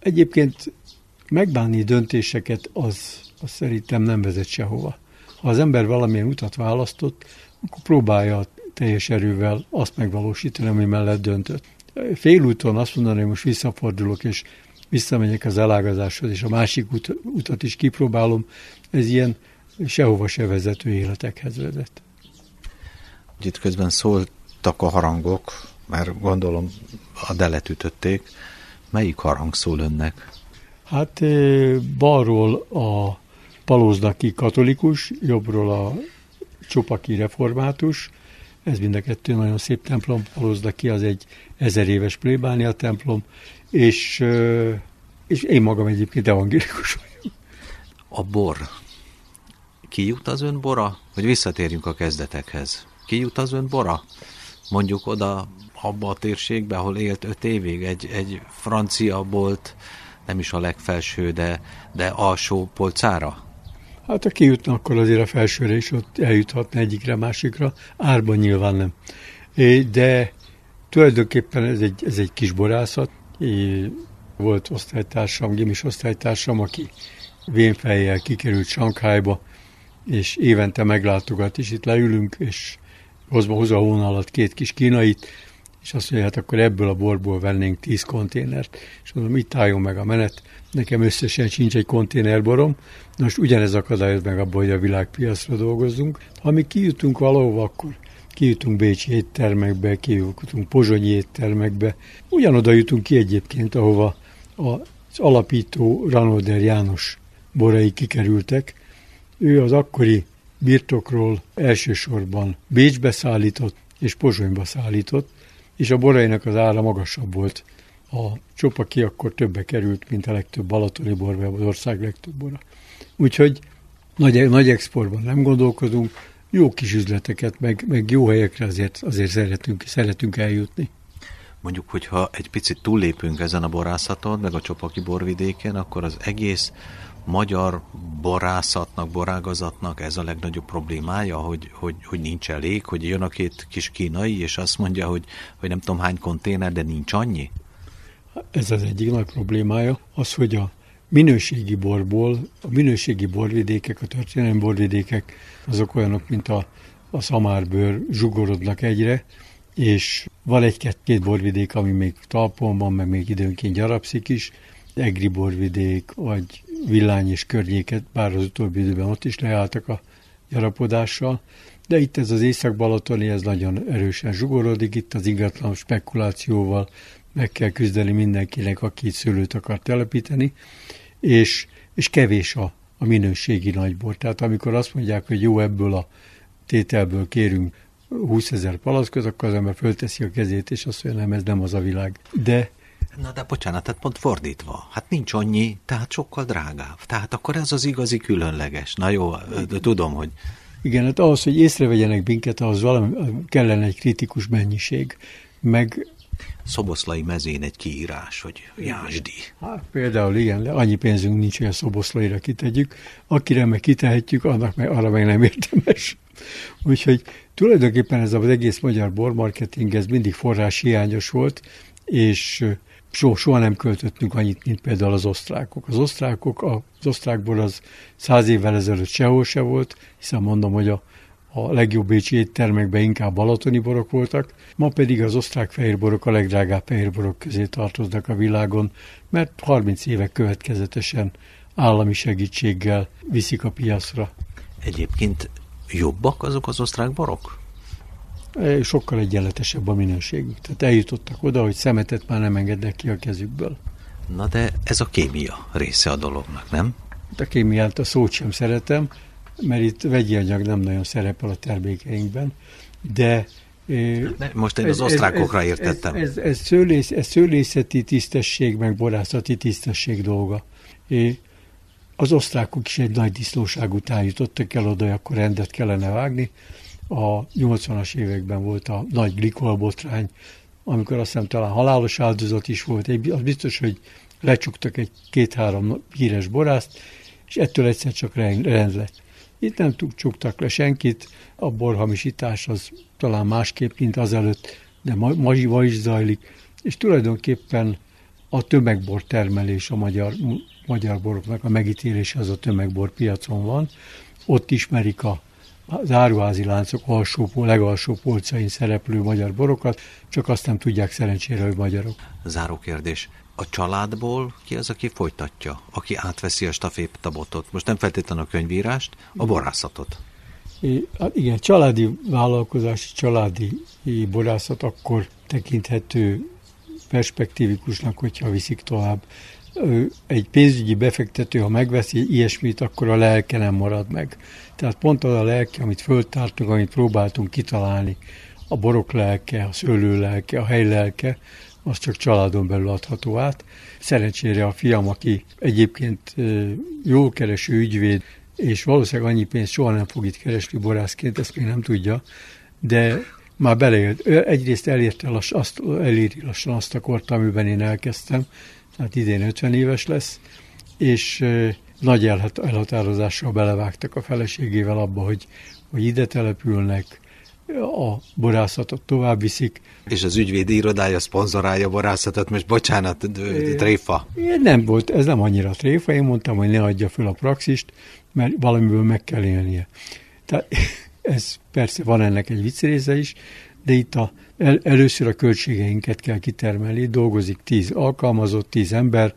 Egyébként megbánni döntéseket az, az szerintem nem vezet sehova. Ha az ember valamilyen utat választott, akkor próbálja teljes erővel azt megvalósítani, ami mellett döntött. Félúton azt mondani, hogy most visszafordulok, és visszamegyek az elágazáshoz, és a másik ut- utat is kipróbálom, ez ilyen sehova se vezető életekhez vezet. Itt közben szóltak a harangok, már gondolom a delet ütötték. Melyik harang szól önnek? Hát balról a paloznaki katolikus, jobbról a csopaki református. Ez mind a kettő nagyon szép templom. Paloznaki az egy ezer éves plébánia templom, és, és én magam egyébként evangélikus vagyok. A bor. Ki jut az ön bora? Hogy visszatérjünk a kezdetekhez. Ki jut az ön bora? Mondjuk oda, abba a térségbe, ahol élt öt évig, egy, egy francia bolt, nem is a legfelső, de, de alsó polcára? Hát ha kijutna, akkor azért a felsőre is ott eljuthatna egyikre, másikra. Árban nyilván nem. De tulajdonképpen ez egy, ez egy kis borászat. Volt osztálytársam, gimis osztálytársam, aki vénfejjel kikerült Sanghajba, és évente meglátogat, és itt leülünk, és hozza a hónalat két kis kínait, és azt mondja, hát akkor ebből a borból vennénk tíz konténert. És mondom, itt álljon meg a menet, nekem összesen sincs egy konténerborom. Most ugyanez akadályoz meg abban, hogy a világpiacra dolgozzunk. Ha mi kijutunk valahova, akkor kijutunk bécsi éttermekbe, kijutunk pozsonyi éttermekbe. Ugyanoda jutunk ki egyébként, ahova az alapító Ranóder János borai kikerültek. Ő az akkori birtokról elsősorban Bécsbe szállított és Pozsonyba szállított, és a borainak az ára magasabb volt. A csopaki akkor többe került, mint a legtöbb balatoni bor, vagy az ország legtöbb bora. Úgyhogy nagy, nagy exportban nem gondolkozunk, jó kis üzleteket, meg, meg jó helyekre azért, azért szeretünk, szeretünk eljutni. Mondjuk, hogyha egy picit túllépünk ezen a borászaton, meg a csopaki borvidéken, akkor az egész magyar borászatnak, borágazatnak ez a legnagyobb problémája, hogy, hogy, hogy nincs elég, hogy jön a két kis kínai, és azt mondja, hogy, hogy nem tudom hány konténer, de nincs annyi? ez az egyik nagy problémája, az, hogy a minőségi borból, a minőségi borvidékek, a történelmi borvidékek, azok olyanok, mint a, a szamárbőr, zsugorodnak egyre, és van egy-két borvidék, ami még talpon van, meg még időnként gyarapszik is, egri borvidék, vagy Villány és környéket, bár az utóbbi időben ott is leálltak a gyarapodással, de itt ez az észak-balatoni, ez nagyon erősen zsugorodik, itt az ingatlan spekulációval meg kell küzdeni mindenkinek, aki szőlőt akar telepíteni, és, és kevés a, a minőségi nagybor. Tehát amikor azt mondják, hogy jó, ebből a tételből kérünk húszezer palackot, akkor az ember fölteszi a kezét, és azt mondja, nem, ez nem az a világ. De Na de bocsánat, tehát pont fordítva. Hát nincs annyi, tehát sokkal drágább. Tehát akkor ez az igazi különleges. Na jó, de tudom, hogy... Igen, hát ahhoz, hogy észrevegyenek minket, ahhoz valami, kellene egy kritikus mennyiség, meg... Szoboszlai mezén egy kiírás, hogy Jásdi. Hát például igen, annyi pénzünk nincs, hogy a Szoboszlaira kitegyük. Akire meg kitehetjük, annak meg, arra meg nem érdemes. Úgyhogy tulajdonképpen ez az egész magyar bormarketing, ez mindig forrás hiányos volt, és... soha nem költöttünk annyit, mint például az osztrákok. Az osztrákok, az osztrákból az száz évvel ezelőtt sehol se volt, hiszen mondom, hogy a, a legjobb bécsi éttermekben inkább balatoni borok voltak, ma pedig az osztrák fehérborok a legdrágább fehérborok közé tartoznak a világon, mert harminc éve következetesen állami segítséggel viszik a piacra. Egyébként jobbak azok az osztrák borok? Sokkal egyenletesebb a minőségük. Tehát eljutottak oda, hogy szemetet már nem engednek ki a kezükből. Na de ez a kémia része a dolognak, nem? A kémiát, a szót sem szeretem, mert itt vegyi anyag nem nagyon szerepel a termékeinkben, de... Ne, most én az ez, osztrákokra ez, értettem. Ez, ez, ez, szőlész, ez szőlészeti tisztesség, meg borászati tisztesség dolga. Az osztrákok is egy nagy disznóság után jutottak el oda, akkor rendet kellene vágni. A nyolcvanas években volt a nagy glikolbotrány, amikor azt hiszem talán halálos áldozat is volt. Az biztos, hogy lecsuktak egy két-három híres borászt, és ettől egyszer csak rend lett. Itt nem csuktak le senkit, a borhamisítás az talán másképp, mint azelőtt, de mazsiva is zajlik, és tulajdonképpen a tömegbortermelés a magyar, magyar boroknak a megítélése az a tömegbor piacon van. Ott ismerik a az áruházi láncok alsó, legalsó polcain szereplő magyar borokat, csak azt nem tudják szerencsére, hogy magyarok. Záró kérdés. A családból ki az, aki folytatja, aki átveszi a stafétabotot? Most nem feltétlenül a könyvírást, a borászatot. É, igen, családi vállalkozás, családi borászat akkor tekinthető perspektívikusnak, hogyha viszik tovább. Egy pénzügyi befektető, ha megveszi ilyesmit, akkor a lelke nem marad meg. Tehát pont az a lelke, amit föltártunk, amit próbáltunk kitalálni, a borok lelke, a szőlő lelke, a hely lelke, az csak családon belül adható át. Szerencsére a fiam, aki egyébként jól kereső ügyvéd, és valószínűleg annyi pénzt soha nem fog itt keresni borászként, ezt még nem tudja, de már beleért. Egyrészt elérte lassan azt, eléri lassan azt a kort, amiben én elkezdtem, hát idén ötven éves lesz, és nagy elhatározással belevágtak a feleségével abba, hogy, hogy ide települnek, a borászatot tovább viszik. És az ügyvédi irodája szponzorálja a borászatot, most bocsánat, tréfa. Nem volt, ez nem annyira tréfa, én mondtam, hogy ne adja föl a praxist, mert valamiből meg kell élnie. Tehát ez persze van ennek egy vicc része is, de itt a, el, először a költségeinket kell kitermelni, dolgozik tíz alkalmazott, tíz ember,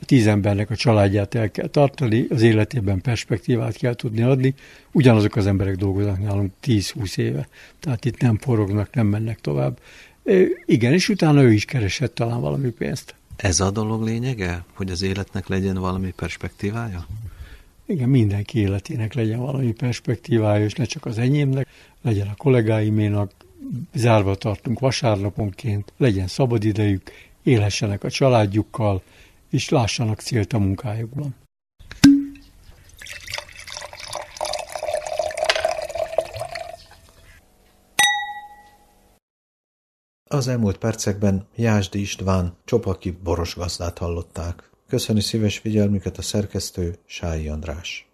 a tíz embernek a családját el kell tartani, az életében perspektívát kell tudni adni, ugyanazok az emberek dolgoznak nálunk tíz-húsz éve, tehát itt nem forognak, nem mennek tovább. Igen, és utána ő is keresett talán valami pénzt. Ez a dolog lényege, hogy az életnek legyen valami perspektívája? Igen, mindenki életének legyen valami perspektívája, és ne csak az enyémnek, legyen a kollégáiménak, zárva tartunk vasárnaponként, legyen szabad idejük, élhessenek a családjukkal, és lássanak célt a munkájukban. Az elmúlt percekben Jásdi István csopaki borosgazdát hallották. Köszöni szíves figyelmüket a szerkesztő, Sályi András.